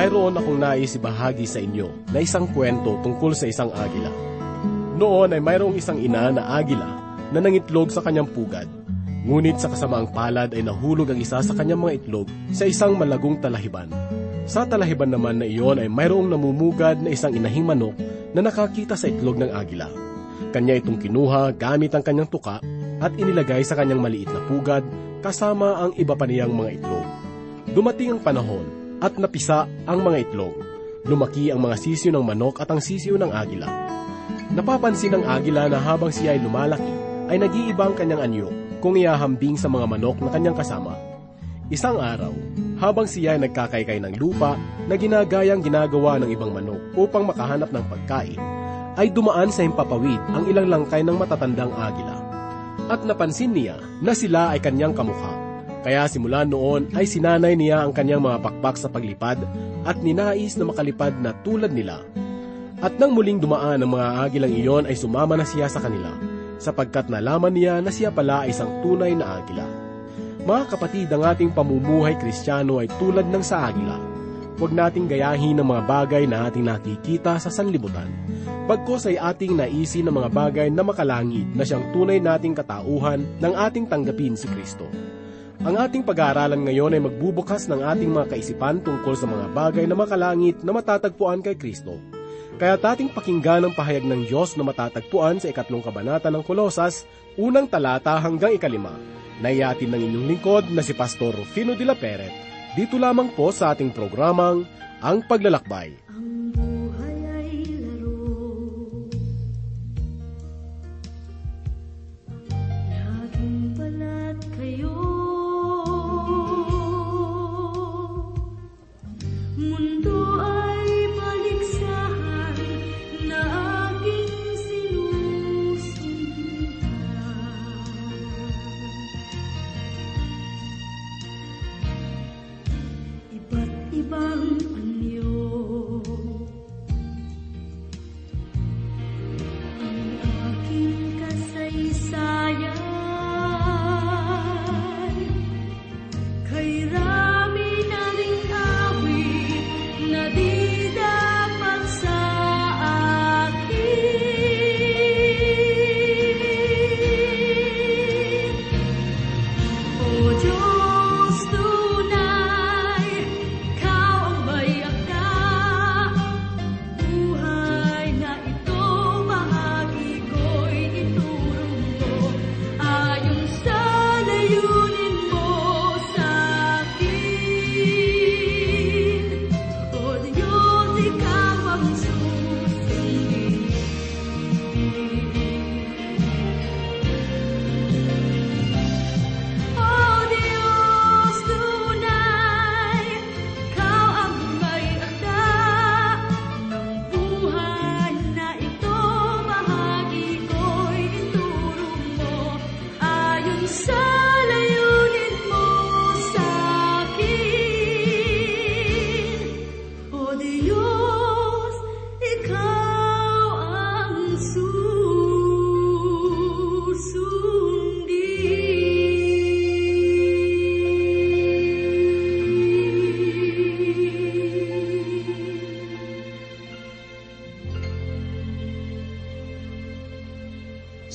mayroon akong nais ibahagi sa inyo na isang kwento tungkol sa isang agila. Noon ay mayroong isang ina na agila na nangitlog sa kanyang pugad. Ngunit sa kasamaang palad ay nahulog ang isa sa kanyang mga itlog sa isang malagong talahiban. Sa talahiban naman na iyon ay mayroong namumugad na isang inahing manok na nakakita sa itlog ng agila. Kanya itong kinuha gamit ang kanyang tuka at inilagay sa kanyang maliit na pugad kasama ang iba pa niyang mga itlog. Dumating ang panahon at napisa ang mga itlog. Lumaki ang mga sisiyo ng manok at ang sisiyo ng agila. Napapansin ng agila na habang siya ay lumalaki, ay nag-iiba ang kanyang anyo kung iahambing sa mga manok na kanyang kasama. Isang araw, habang siya ay nagkakaykay ng lupa na ginagayang ginagawa ng ibang manok upang makahanap ng pagkain, ay dumaan sa himpapawid ang ilang langkay ng matatandang agila. At napansin niya na sila ay kanyang kamukha. Kaya simula noon ay sinanay niya ang kanyang mga pakpak sa paglipad at ninais na makalipad na tulad nila. At nang muling dumaan ang mga agilang iyon ay sumama na siya sa kanila, sapagkat nalaman niya na siya pala ay isang tunay na agila. Mga kapatid, ang ating pamumuhay Kristiyano ay tulad ng sa agila. Huwag nating gayahin ang mga bagay na ating nakikita sa sanlibutan, bagkus ay ating naisin ang mga bagay na makalangit na siyang tunay nating katauhan ng ating tanggapin si Kristo. Ang ating pag-aaralan ngayon ay magbubukas ng ating mga kaisipan tungkol sa mga bagay na makalangit na matatagpuan kay Kristo. Kaya ating pakinggan ang pahayag ng Diyos na matatagpuan sa 3 kabanata ng Kolosas, 1 talata hanggang 5. Naiatin ng inyong lingkod na si Pastor Rufino de la Perez. Dito lamang po sa ating programang Ang Paglalakbay. Ang buhay ay laro. Laging balat kayo.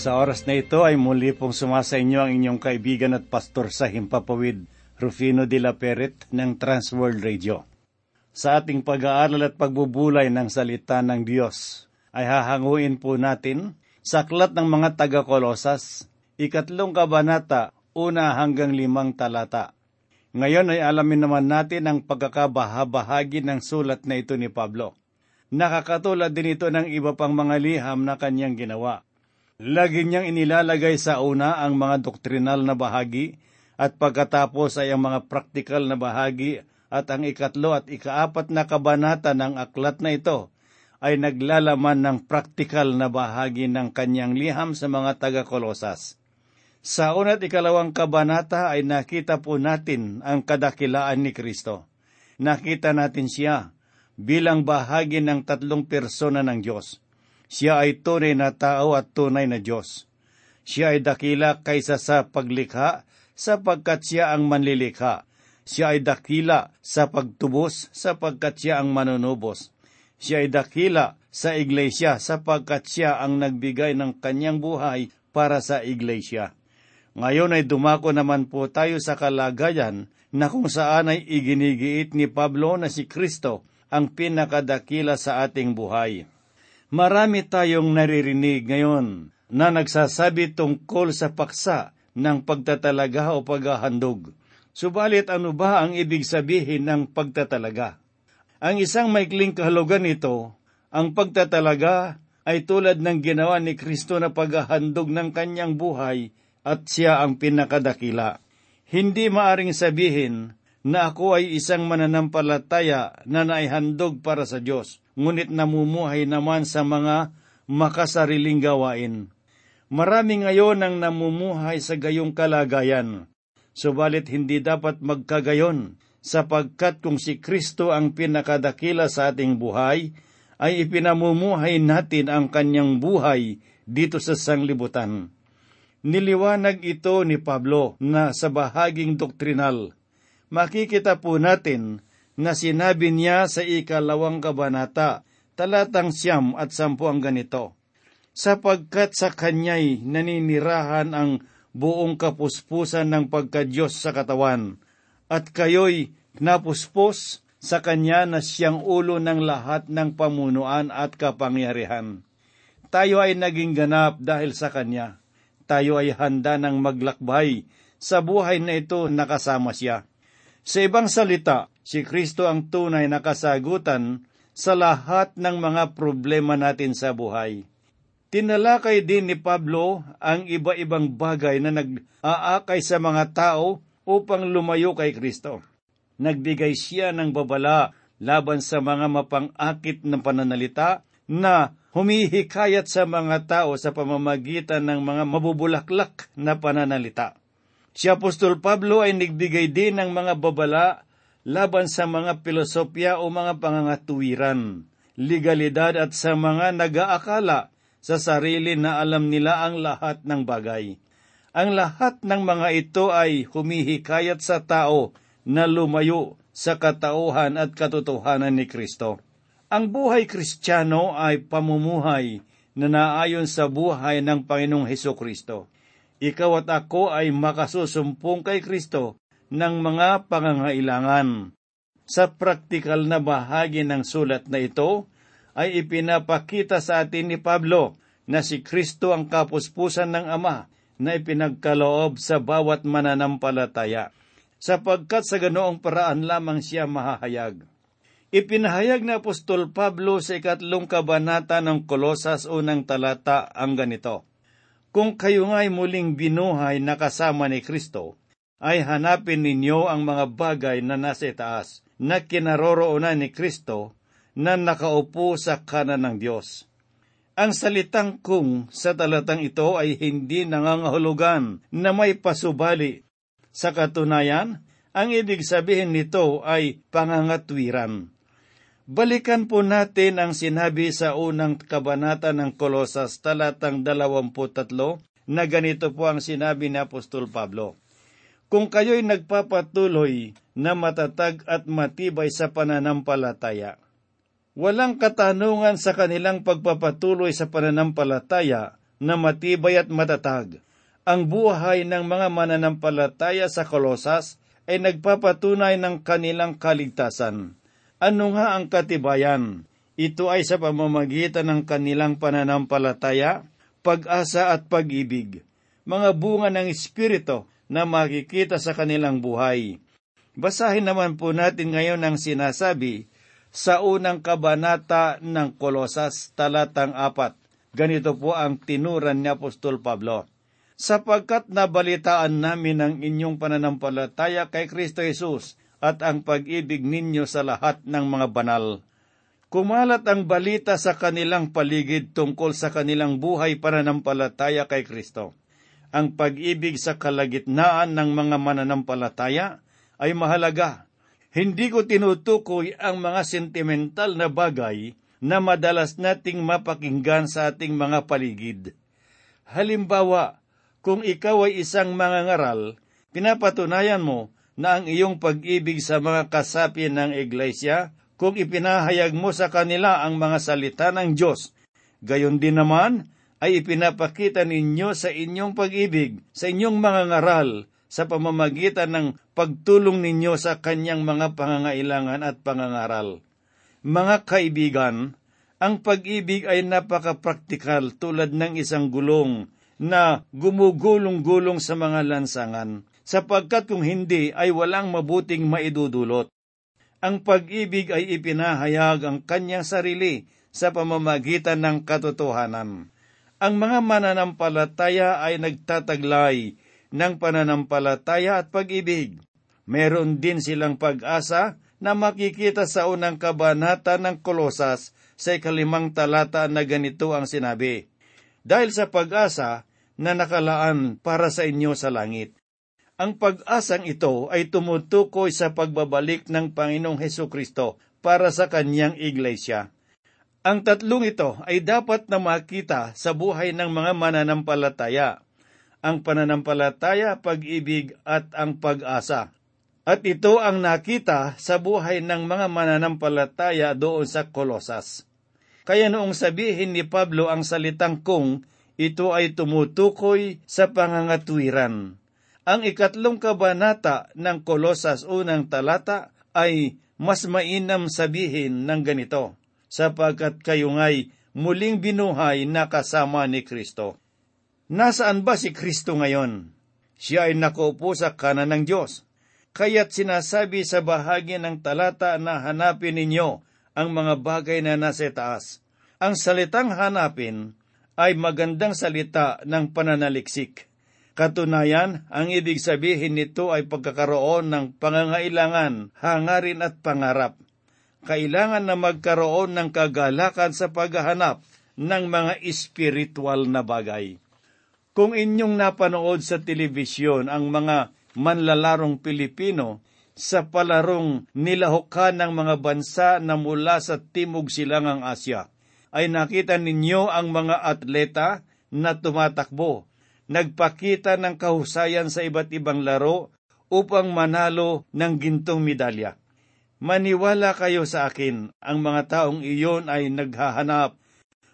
Sa oras na ito ay muli pong sumasa inyo ang inyong kaibigan at pastor sa Himpapawid, Rufino de la Perez ng Transworld Radio. Sa ating pag-aaral at pagbubulay ng salita ng Diyos, ay hahanguin po natin sa aklat ng mga taga-Kolosas, 3 kabanata, 1 hanggang 5 talata. Ngayon ay alamin naman natin ang pagkakabahabahagi ng sulat na ito ni Pablo. Nakakatulad din ito ng iba pang mga liham na kanyang ginawa. Lagi niyang inilalagay sa una ang mga doktrinal na bahagi at pagkatapos ay ang mga praktikal na bahagi, at ang 3 at 4 na kabanata ng aklat na ito ay naglalaman ng praktikal na bahagi ng kanyang liham sa mga taga-Kolosas. Sa 1 at 2 kabanata ay nakita po natin ang kadakilaan ni Kristo. Nakita natin siya bilang bahagi ng 3 persona ng Diyos. Siya ay tunay na tao at tunay na Diyos. Siya ay dakila kaysa sa paglikha sapagkat siya ang manlilikha. Siya ay dakila sa pagtubos sapagkat siya ang manunubos. Siya ay dakila sa iglesia sapagkat siya ang nagbigay ng kanyang buhay para sa iglesia. Ngayon ay dumako naman po tayo sa kalagayan na kung saan ay iginigiit ni Pablo na si Kristo ang pinakadakila sa ating buhay. Marami tayong naririnig ngayon na nagsasabi tungkol sa paksa ng pagtatalaga o paghahandog. Subalit ano ba ang ibig sabihin ng pagtatalaga? Ang isang maikling kahulugan nito, ang pagtatalaga ay tulad ng ginawa ni Kristo na paghahandog ng kanyang buhay at siya ang pinakadakila. Hindi maaring sabihin na ako ay isang mananampalataya na naihandog para sa Diyos, ngunit namumuhay naman sa mga makasariling gawain. Marami ngayon ang namumuhay sa gayong kalagayan, subalit hindi dapat magkagayon, sapagkat kung si Kristo ang pinakadakila sa ating buhay, ay ipinamumuhay natin ang kanyang buhay dito sa sanglibutan. Niliwanag ito ni Pablo na sa bahaging doktrinal. Makikita po natin na sinabi niya sa 2 talatang 9 at 10 ang ganito, sapagkat sa kanya'y naninirahan ang buong kapuspusan ng pagkadyos sa katawan, at kayo'y napuspos sa kanya na siyang ulo ng lahat ng pamunuan at kapangyarihan. Tayo ay naging ganap dahil sa kanya. Tayo ay handa ng maglakbay sa buhay na ito na kasama siya. Sa ibang salita, si Kristo ang tunay na kasagutan sa lahat ng mga problema natin sa buhay. Tinalakay din ni Pablo ang iba-ibang bagay na nag-aakay sa mga tao upang lumayo kay Kristo. Nagbigay siya ng babala laban sa mga mapangakit ng pananalita na humihikayat sa mga tao sa pamamagitan ng mga mabubulaklak na pananalita. Si Apostol Pablo ay nagbigay din ng mga babala laban sa mga pilosopya o mga pangangatuwiran, legalidad at sa mga nag-aakala sa sarili na alam nila ang lahat ng bagay. Ang lahat ng mga ito ay humihikayat sa tao na lumayo sa katauhan at katotohanan ni Kristo. Ang buhay Kristiyano ay pamumuhay na naayon sa buhay ng Panginoong Hesus Kristo. Ikaw at ako ay makasusumpong kay Kristo ng mga pangangailangan. Sa praktikal na bahagi ng sulat na ito, ay ipinapakita sa atin ni Pablo na si Kristo ang kapuspusan ng Ama na ipinagkaloob sa bawat mananampalataya, sapagkat sa ganoong paraan lamang siya mahahayag. Ipinahayag na Apostol Pablo sa 3 ng Kolosas 1 ang ganito, kung kayo nga'y muling binuhay na kasama ni Kristo, ay hanapin ninyo ang mga bagay na nasa itaas, na kinaroroonan ni Kristo, na nakaupo sa kanan ng Diyos. Ang salitang kung sa talatang ito ay hindi nangangahulugan na may pasubali. Sa katunayan, ang ibig sabihin nito ay pangangatwiran. Balikan po natin ang sinabi sa 1 ng Kolosas 2:23 na ganito po ang sinabi ni Apostol Pablo. Kung kayo'y nagpapatuloy na matatag at matibay sa pananampalataya. Walang katanungan sa kanilang pagpapatuloy sa pananampalataya na matibay at matatag. Ang buhay ng mga mananampalataya sa Kolosas ay nagpapatunay ng kanilang kaligtasan. Ano nga ang katibayan? Ito ay sa pamamagitan ng kanilang pananampalataya, pag-asa at pag-ibig, mga bunga ng Espiritu na makikita sa kanilang buhay. Basahin naman po natin ngayon ang sinasabi sa 1 ng Kolosas 4. Ganito po ang tinuran ni Apostol Pablo. Sapagkat nabalitaan namin ang inyong pananampalataya kay Kristo Hesus, at ang pag-ibig ninyo sa lahat ng mga banal. Kumalat ang balita sa kanilang paligid tungkol sa kanilang buhay pananampalataya kay Kristo. Ang pag-ibig sa kalagitnaan ng mga mananampalataya ay mahalaga. Hindi ko tinutukoy ang mga sentimental na bagay na madalas nating mapakinggan sa ating mga paligid. Halimbawa, kung ikaw ay isang mangangaral, pinapatunayan mo na ang iyong pag-ibig sa mga kasapi ng Iglesia kung ipinahayag mo sa kanila ang mga salita ng Diyos. Gayon din naman ay ipinapakita ninyo sa inyong pag-ibig, sa inyong mangangaral, sa pamamagitan ng pagtulong ninyo sa kanyang mga pangangailangan at pangangaral. Mga kaibigan, ang pag-ibig ay napaka-praktikal tulad ng isang gulong na gumugulong-gulong sa mga lansangan, sapagkat kung hindi ay walang mabuting maidudulot. Ang pag-ibig ay ipinahayag ang kanyang sarili sa pamamagitan ng katotohanan. Ang mga mananampalataya ay nagtataglay ng pananampalataya at pag-ibig. Meron din silang pag-asa na makikita sa unang kabanata ng Kolosas sa 5 talata na ganito ang sinabi, "Dahil sa pag-asa na nakalaan para sa inyo sa langit." Ang pag-asang ito ay tumutukoy sa pagbabalik ng Panginoong Hesus Kristo para sa kanyang iglesia. Ang tatlong ito ay dapat na makita sa buhay ng mga mananampalataya, ang pananampalataya, pag-ibig at ang pag-asa. At ito ang nakita sa buhay ng mga mananampalataya doon sa Kolosas. Kaya noong sabihin ni Pablo ang salitang kung, ito ay tumutukoy sa pangangatwiran. Ang 3 kabanata ng Kolosas 1 talata ay mas mainam sabihin ng ganito, sapagkat kayo nga'y muling binuhay na kasama ni Kristo. Nasaan ba si Kristo ngayon? Siya ay nakaupo sa kanan ng Diyos. Kaya't sinasabi sa bahagi ng talata na hanapin ninyo ang mga bagay na nasa taas. Ang salitang hanapin ay magandang salita ng pananaliksik. Katunayan, ang ibig sabihin nito ay pagkakaroon ng pangangailangan, hangarin at pangarap. Kailangan na magkaroon ng kagalakan sa paghahanap ng mga espiritual na bagay. Kung inyong napanood sa telebisyon ang mga manlalarong Pilipino sa palarong nilahukan ng mga bansa na mula sa Timog Silangang Asya, ay nakita ninyo ang mga atleta na tumatakbo, nagpakita ng kahusayan sa iba't ibang laro upang manalo ng gintong medalya. Maniwala kayo sa akin, ang mga taong iyon ay naghahanap.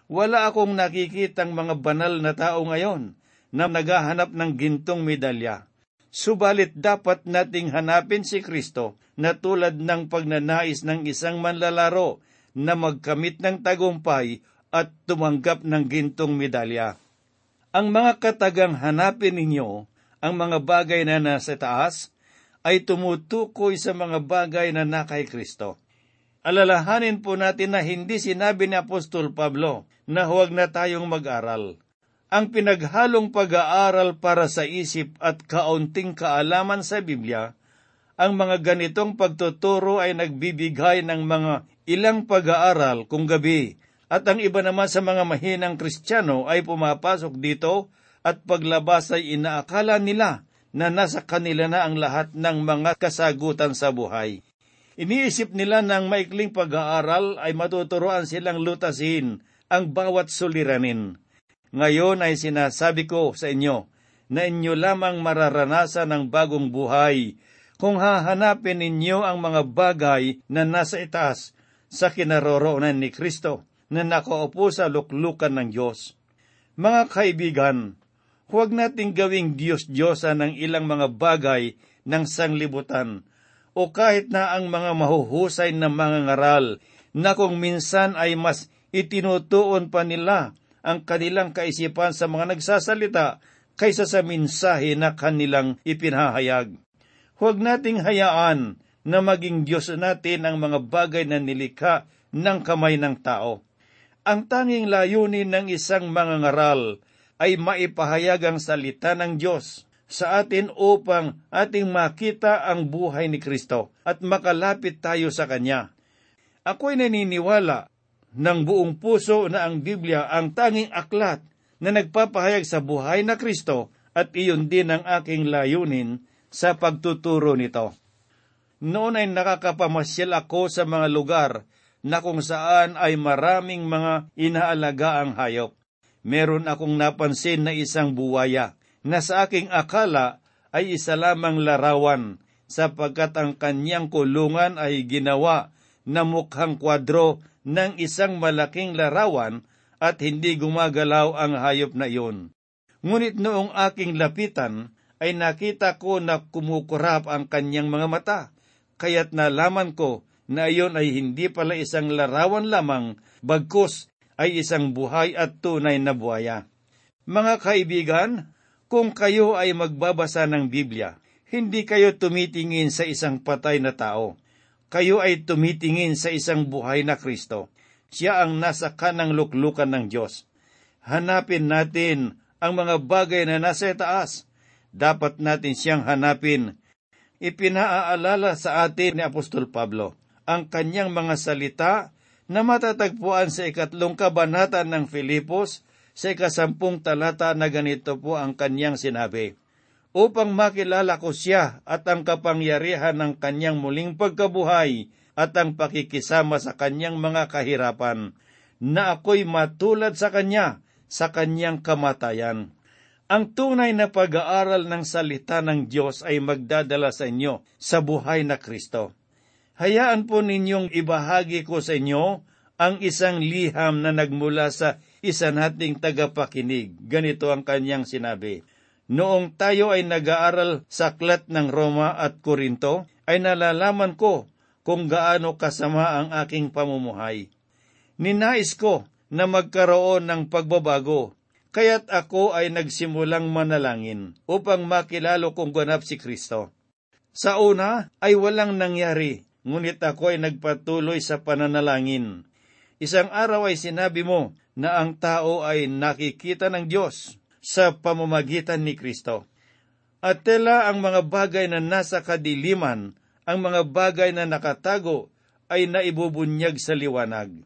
Wala akong nakikitang mga banal na tao ngayon na naghahanap ng gintong medalya. Subalit dapat nating hanapin si Kristo na tulad ng pagnanais ng isang manlalaro na magkamit ng tagumpay at tumanggap ng gintong medalya. Ang mga katagang hanapin ninyo, ang mga bagay na nasa taas, ay tumutukoy sa mga bagay na nakay Kristo. Alalahanin po natin na hindi sinabi ni Apostol Pablo na huwag na tayong mag-aral. Ang pinaghalong pag-aaral para sa isip at kaunting kaalaman sa Biblia, ang mga ganitong pagtuturo ay nagbibigay ng mga ilang pag-aaral kung gabi, at ang iba naman sa mga mahinang Kristiyano ay pumapasok dito at paglabas ay inaakala nila na nasa kanila na ang lahat ng mga kasagutan sa buhay. Iniisip nila ng maikling pag-aaral ay matuturoan silang lutasin ang bawat suliranin. Ngayon ay sinasabi ko sa inyo na inyo lamang mararanasan ang bagong buhay kung hahanapin ninyo ang mga bagay na nasa itaas sa kinaroroonan ni Kristo na nakaupo sa luklukan ng Diyos. Mga kaibigan, huwag nating gawing Diyos-Diyosa ng ilang mga bagay ng sanglibutan o kahit na ang mga mahuhusay na mangangaral na kung minsan ay mas itinutuon pa nila ang kanilang kaisipan sa mga nagsasalita kaysa sa mensahe na kanilang ipinahayag. Huwag nating hayaan na maging Diyos natin ang mga bagay na nilikha ng kamay ng tao. Ang tanging layunin ng isang mangangaral ay maipahayag ang salita ng Diyos sa atin upang ating makita ang buhay ni Kristo at makalapit tayo sa Kanya. Ako'y naniniwala ng buong puso na ang Biblia ang tanging aklat na nagpapahayag sa buhay na Kristo at iyon din ang aking layunin sa pagtuturo nito. Noon ay nakakapamasyal ako sa mga lugar na kung saan ay maraming mga inaalagaan hayop. Meron akong napansin na isang buwaya na sa aking akala ay isa lamang larawan sapagkat ang kanyang kulungan ay ginawa na mukhang kwadro ng isang malaking larawan at hindi gumagalaw ang hayop na iyon. Ngunit noong aking lapitan, ay nakita ko na kumukurap ang kanyang mga mata, kaya't nalaman ko na iyon ay hindi pala isang larawan lamang, bagkus ay isang buhay at tunay na buhaya. Mga kaibigan, kung kayo ay magbabasa ng Biblia, hindi kayo tumitingin sa isang patay na tao. Kayo ay tumitingin sa isang buhay na Kristo. Siya ang nasa kanang luklukan ng Diyos. Hanapin natin ang mga bagay na nasa taas. Dapat natin siyang hanapin. Ipinaaalala sa atin ni Apostol Pablo ang kanyang mga salita na matatagpuan sa 3 kabanata ng Filipos sa 10 talata na ganito po ang kanyang sinabi. Upang makilala ko siya at ang kapangyarihan ng kanyang muling pagkabuhay at ang pakikisama sa kanyang mga kahirapan, na ako'y matulad sa kanyang kamatayan. Ang tunay na pag-aaral ng salita ng Diyos ay magdadala sa inyo sa buhay na Kristo. Hayaan po ninyong ibahagi ko sa inyo ang isang liham na nagmula sa isa nating tagapakinig. Ganito ang kanyang sinabi. Noong tayo ay nag-aaral sa aklat ng Roma at Corinto, ay nalalaman ko kung gaano kasama ang aking pamumuhay. Ninais ko na magkaroon ng pagbabago. Kaya't ako ay nagsimulang manalangin upang makilalo kong ganap si Kristo. Sa una ay walang nangyari, ngunit ako ay nagpatuloy sa pananalangin. Isang araw ay sinabi mo na ang tao ay nakikita ng Diyos sa pamamagitan ni Kristo. At tela ang mga bagay na nasa kadiliman, ang mga bagay na nakatago ay naibubunyag sa liwanag.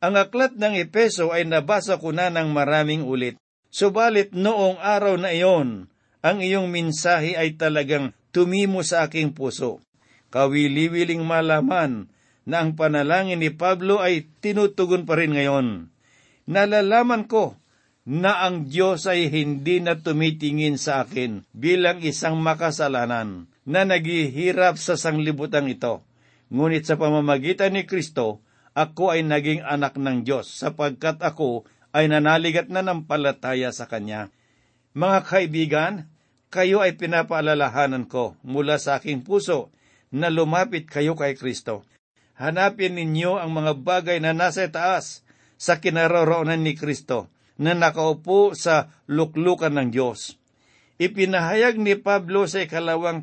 Ang aklat ng Epeso ay nabasa ko na ng maraming ulit. Subalit noong araw na iyon, ang iyong mensahe ay talagang tumimo sa aking puso. Kawili-wiling malaman na ang panalangin ni Pablo ay tinutugon pa rin ngayon. Nalalaman ko na ang Diyos ay hindi na tumitingin sa akin bilang isang makasalanan na naghihirap sa sanglibutan ito. Ngunit sa pamamagitan ni Kristo, ako ay naging anak ng Diyos sapagkat ako ay nanaligat na ng palataya sa Kanya. Mga kaibigan, kayo ay pinapaalalahanan ko mula sa aking puso na lumapit kayo kay Kristo. Hanapin ninyo ang mga bagay na nasa taas sa kinaroroonan ni Kristo na nakaupo sa luklukan ng Diyos. Ipinahayag ni Pablo sa 2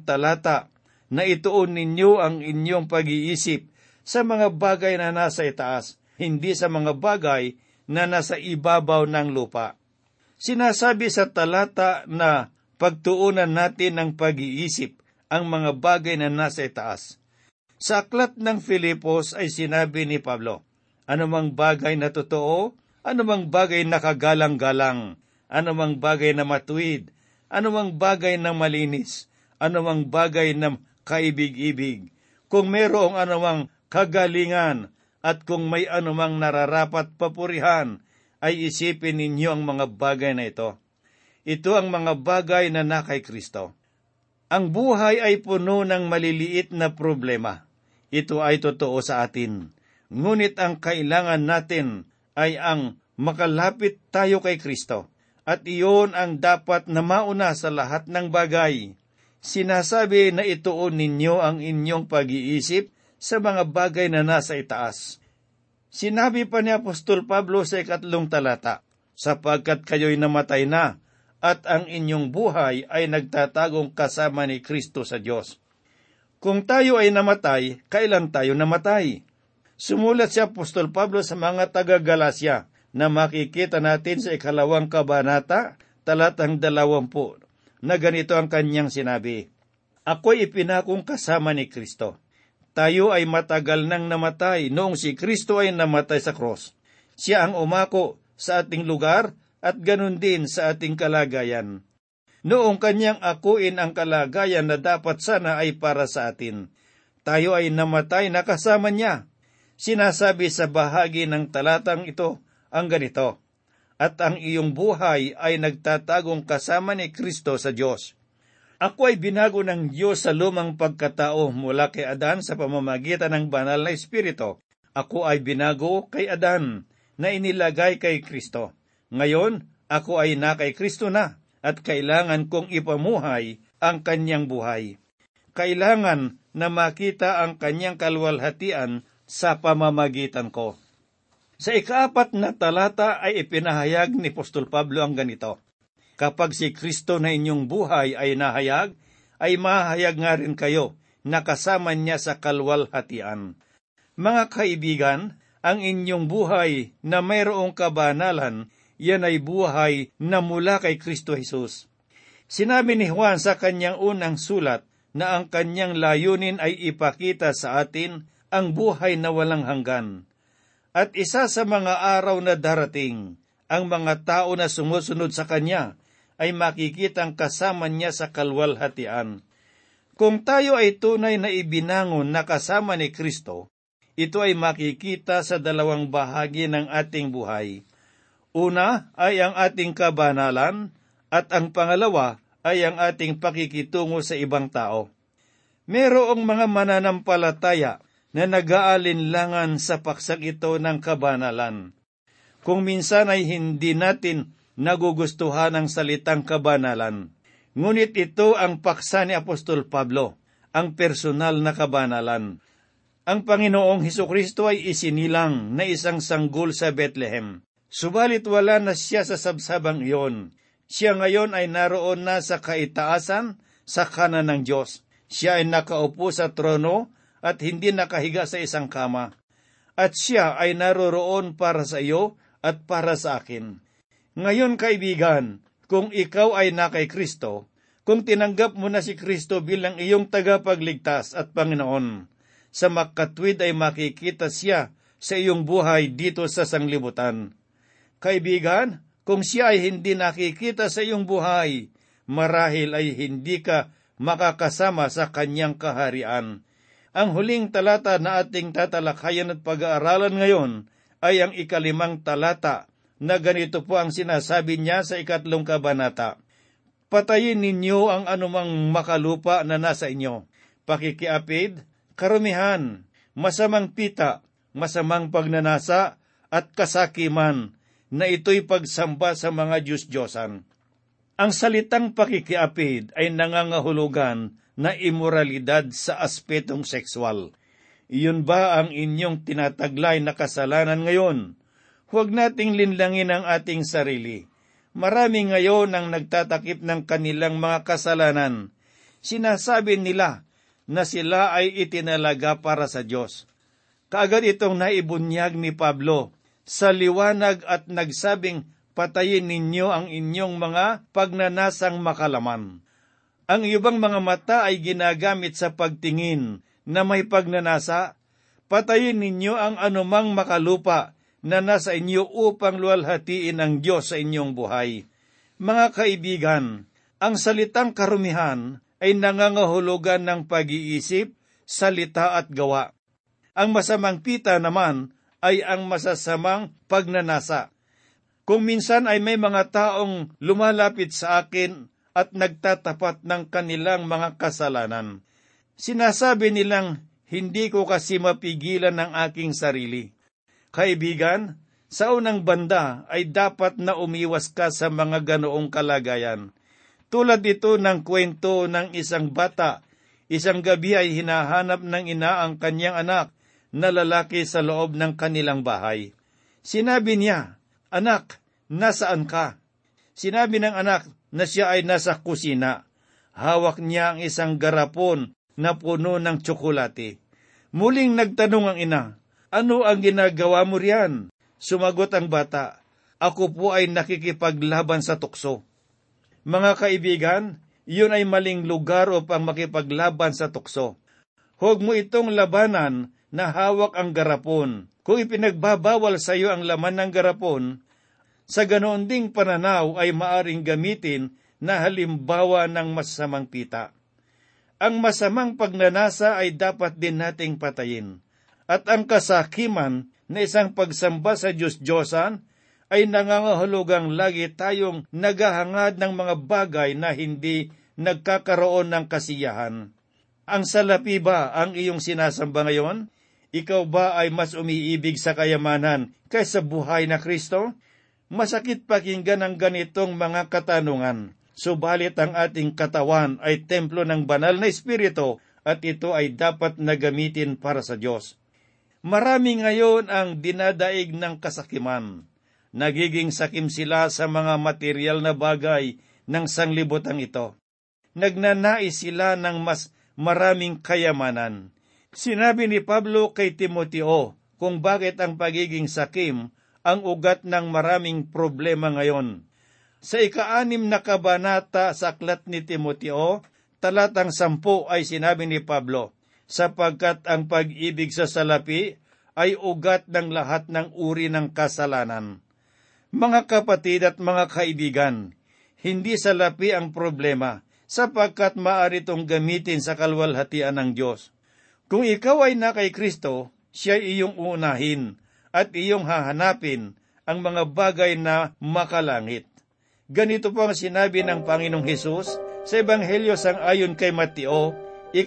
talata na ituon ninyo ang inyong pag-iisip sa mga bagay na nasa itaas, hindi sa mga bagay na nasa ibabaw ng lupa. Sinasabi sa talata na pagtuunan natin ng pag-iisip ang mga bagay na nasa itaas. Sa aklat ng Filipos ay sinabi ni Pablo, anumang bagay na totoo, anumang bagay na kagalang-galang, anumang bagay na matuwid, anumang bagay na malinis, anumang bagay na kaibig-ibig, kung mayroong anumang kagalingan at kung may anumang nararapat papurihan, ay isipin ninyo ang mga bagay na ito. Ito ang mga bagay na nakay Kristo. Ang buhay ay puno ng maliliit na problema. Ito ay totoo sa atin. Ngunit ang kailangan natin ay ang makalapit tayo kay Kristo. At iyon ang dapat na mauna sa lahat ng bagay. Sinasabi na ituon ninyo ang inyong pag-iisip sa mga bagay na nasa itaas. Sinabi pa ni Apostol Pablo sa 3 talata, sapagkat kayo'y namatay na, at ang inyong buhay ay nagtatagong kasama ni Kristo sa Diyos. Kung tayo ay namatay, kailan tayo namatay? Sumulat si Apostol Pablo sa mga taga-Galasya na makikita natin sa 2 kabanata, talatang 20, na ganito ang kanyang sinabi, ako'y ipinakong kasama ni Kristo. Tayo ay matagal nang namatay noong si Kristo ay namatay sa cross. Siya ang umako sa ating lugar at ganun din sa ating kalagayan. Noong kanyang akuin ang kalagayan na dapat sana ay para sa atin, tayo ay namatay na kasama niya. Sinasabi sa bahagi ng talatang ito ang ganito, at ang iyong buhay ay nagtatagong kasama ni Kristo sa Diyos. Ako ay binago ng Diyos sa lumang pagkatao mula kay Adan sa pamamagitan ng banal na Espiritu. Ako ay binago kay Adan na inilagay kay Kristo. Ngayon, ako ay na kay Kristo na at kailangan kong ipamuhay ang kanyang buhay. Kailangan na makita ang kanyang kaluwalhatian sa pamamagitan ko. Sa 4 na talata ay ipinahayag ni Apostol Pablo ang ganito, Kapag si Kristo na inyong buhay ay nahayag, ay mahayag nga rin kayo na kasama niya sa kalwalhatian. Mga kaibigan, ang inyong buhay na mayroong kabanalan, yan ay buhay na mula kay Kristo Hesus. Sinabi ni Juan sa kanyang unang sulat na ang kanyang layunin ay ipakita sa atin ang buhay na walang hanggan. At isa sa mga araw na darating, ang mga tao na sumusunod sa Kanya ay makikitang kasama Niya sa kalwalhatian. Kung tayo ay tunay na ibinangon na kasama ni Kristo, ito ay makikita sa dalawang bahagi ng ating buhay. Una ay ang ating kabanalan at ang pangalawa ay ang ating pakikitungo sa ibang tao. Merong mga mananampalataya na nag-aalinlangan sa paksak ito ng kabanalan. Kung minsan ay hindi natin nagugustuhan ang salitang kabanalan. Ngunit ito ang paksa ni Apostol Pablo, ang personal na kabanalan. Ang Panginoong Hesus Kristo ay isinilang na isang sanggol sa Bethlehem. Subalit wala na siya sa sabsabang iyon. Siya ngayon ay naroon na sa kaitaasan sa kanan ng Diyos. Siya ay nakaupo sa trono at hindi nakahiga sa isang kama. At siya ay naroroon para sa iyo at para sa akin. Ngayon, kaibigan, kung ikaw ay na kay Kristo, kung tinanggap mo na si Kristo bilang iyong tagapagligtas at Panginoon, sa makatwid ay makikita siya sa iyong buhay dito sa sanglibutan. Kaibigan, kung siya ay hindi nakikita sa iyong buhay, marahil ay hindi ka makakasama sa kanyang kaharian. Ang huling talata na ating tatalakayan at pag-aaralan ngayon ay ang 5 talata na ganito po ang sinasabi niya sa 3 kabanata. Patayin ninyo ang anumang makalupa na nasa inyo. Pakikiapid, karumihan, masamang pita, masamang pagnanasa at kasakiman na ito'y pagsamba sa mga Diyos-Diyosan. Ang salitang pakikiapid ay nangangahulugan na imoralidad sa aspetong sexual. Iyon ba ang inyong tinataglay na kasalanan ngayon? Huwag nating linlangin ang ating sarili. Marami ngayon ang nagtatakip ng kanilang mga kasalanan. Sinasabi nila na sila ay itinalaga para sa Diyos. Kaagad itong naibunyag ni Pablo sa liwanag at nagsabing patayin ninyo ang inyong mga pagnanasang makalaman. Ang ibang mga mata ay ginagamit sa pagtingin na may pagnanasa. Patayin ninyo ang anumang makalupa na nasa inyo upang luwalhatiin ang Diyos sa inyong buhay. Mga kaibigan, ang salitang karumihan ay nangangahulugan ng pag-iisip, salita at gawa. Ang masamang pita naman ay ang masasamang pagnanasa. Kung minsan ay may mga taong lumalapit sa akin at nagtatapat ng kanilang mga kasalanan. Sinasabi nilang, hindi ko kasi mapigilan ang aking sarili. Kaibigan, sa unang banda ay dapat na umiwas ka sa mga ganoong kalagayan. Tulad ito ng kwento ng isang bata, isang gabi ay hinahanap ng ina ang kanyang anak na lalaki sa loob ng kanilang bahay. Sinabi niya, Anak, nasaan ka? Sinabi ng anak, na siya ay nasa kusina. Hawak niya ang isang garapon na puno ng tsokolate. Muling nagtanong ang ina, Ano ang ginagawa mo riyan? Sumagot ang bata, Ako po ay nakikipaglaban sa tukso. Mga kaibigan, iyon ay maling lugar upang makipaglaban sa tukso. Huwag mo itong labanan na hawak ang garapon. Kung ipinagbabawal sa iyo ang laman ng garapon, sa ganoon ding pananaw ay maaring gamitin na halimbawa ng masamang pita. Ang masamang pagnanasa ay dapat din nating patayin. At ang kasakiman na isang pagsamba sa Diyos-Diyosan ay nangangahulugang lagi tayong naghahangad ng mga bagay na hindi nagkakaroon ng kasiyahan. Ang salapi ba ang iyong sinasamba ngayon? Ikaw ba ay mas umiibig sa kayamanan kaysa buhay na Kristo? Masakit pakinggan ang ganitong mga katanungan. Subalit ang ating katawan ay templo ng banal na Espiritu at ito ay dapat na gamitin para sa Diyos. Marami ngayon ang dinadaig ng kasakiman. Nagiging sakim sila sa mga material na bagay ng sanglibutan ito. Nagnanais sila ng mas maraming kayamanan. Sinabi ni Pablo kay Timoteo kung bakit ang pagiging sakim ang ugat ng maraming problema ngayon. Sa 6 na kabanata sa aklat ni Timoteo, talatang 10 ay sinabi ni Pablo, sapagkat ang pag-ibig sa salapi ay ugat ng lahat ng uri ng kasalanan. Mga kapatid at mga kaibigan, hindi salapi ang problema, sapagkat maaari itong gamitin sa kalwalhatian ng Diyos. Kung ikaw ay na kay Kristo, siya iyong uunahin at iyong hahanapin ang mga bagay na makalangit. Ganito po ang sinabi ng Panginoong Hesus sa Ebanghelyo sangayon kay Mateo, 6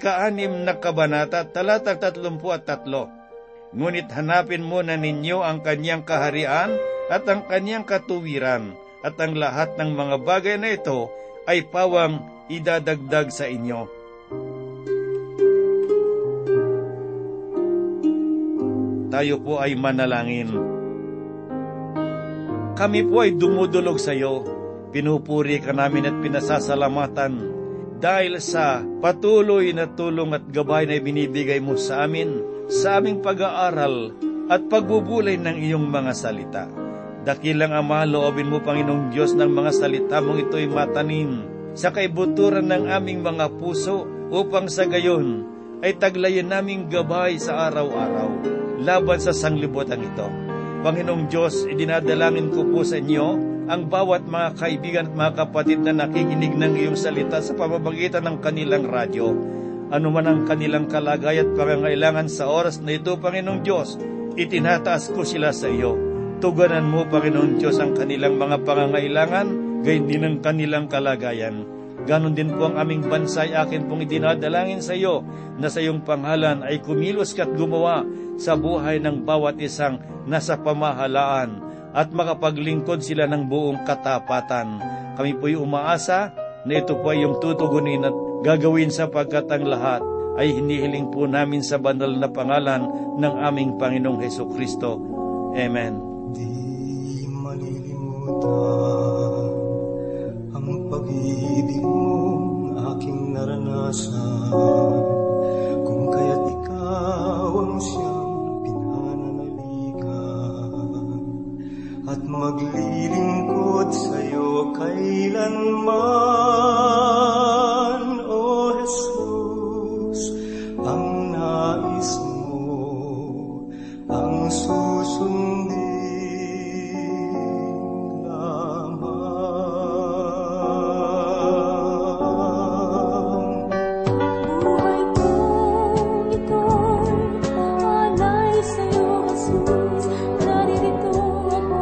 na kabanata, talatang 33. Ngunit hanapin muna ninyo ang kanyang kaharian at ang kanyang katuwiran, at ang lahat ng mga bagay na ito ay pawang idadagdag sa inyo. Tayo po ay manalangin. Kami po ay dumudulog sa iyo. Pinupuri ka namin at pinasasalamatan dahil sa patuloy na tulong at gabay na ibinibigay mo sa amin, sa aming pag-aaral at pagbubulay ng iyong mga salita. Dakilang Ama, loobin mo, Panginoong Diyos, ng mga salita mong ito'y matanim sa kaibuturan ng aming mga puso upang sa gayon ay taglayin naming gabay sa araw-araw laban sa sanglibutan ito. Panginoong Diyos, idinadalangin ko po sa inyo ang bawat mga kaibigan at mga kapatid na nakikinig ng iyong salita sa pamamagitan ng kanilang radyo. Anuman ang kanilang kalagay at pangangailangan sa oras na ito, Panginoong Diyos, itinataas ko sila sa iyo. Tugunan mo, Panginoong Diyos, ang kanilang mga pangangailangan, gayon din ang kanilang kalagayan. Ganon din po ang aming bansa ay akin pong idinadalangin sa iyo, na sa iyong pangalan ay kumilos ka't gumawa sa buhay ng bawat isang nasa pamahalaan at makapaglingkod sila ng buong katapatan. Kami po'y umaasa na ito po ay yung tutugunin at gagawin, sapagkat ang lahat ay hinihiling po namin sa banal na pangalan ng aming Panginoong Hesus Kristo. Amen. Di malilimutan ang pag-ibig mong aking naranasan, kung kaya't ikaw ang siya at maglilingkod sa'yo kailanman. O Jesus, ang nais mo ang susundin lamang. Buhay kong ito'y naalay sa'yo, Jesus, naririto ako.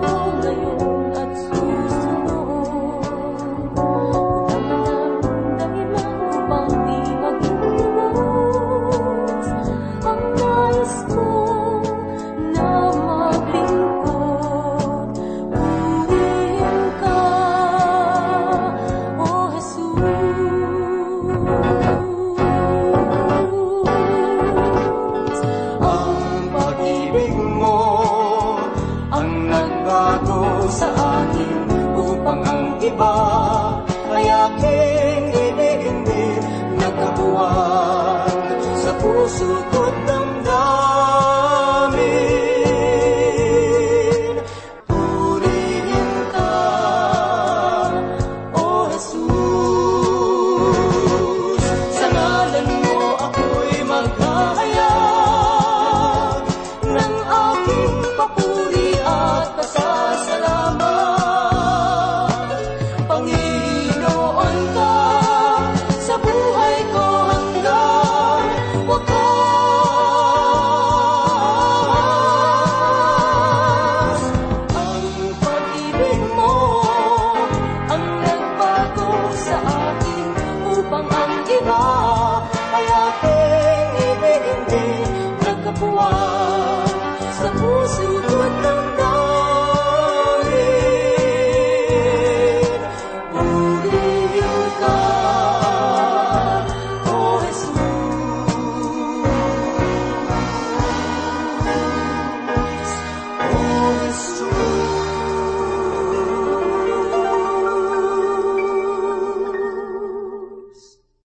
Sa puso ko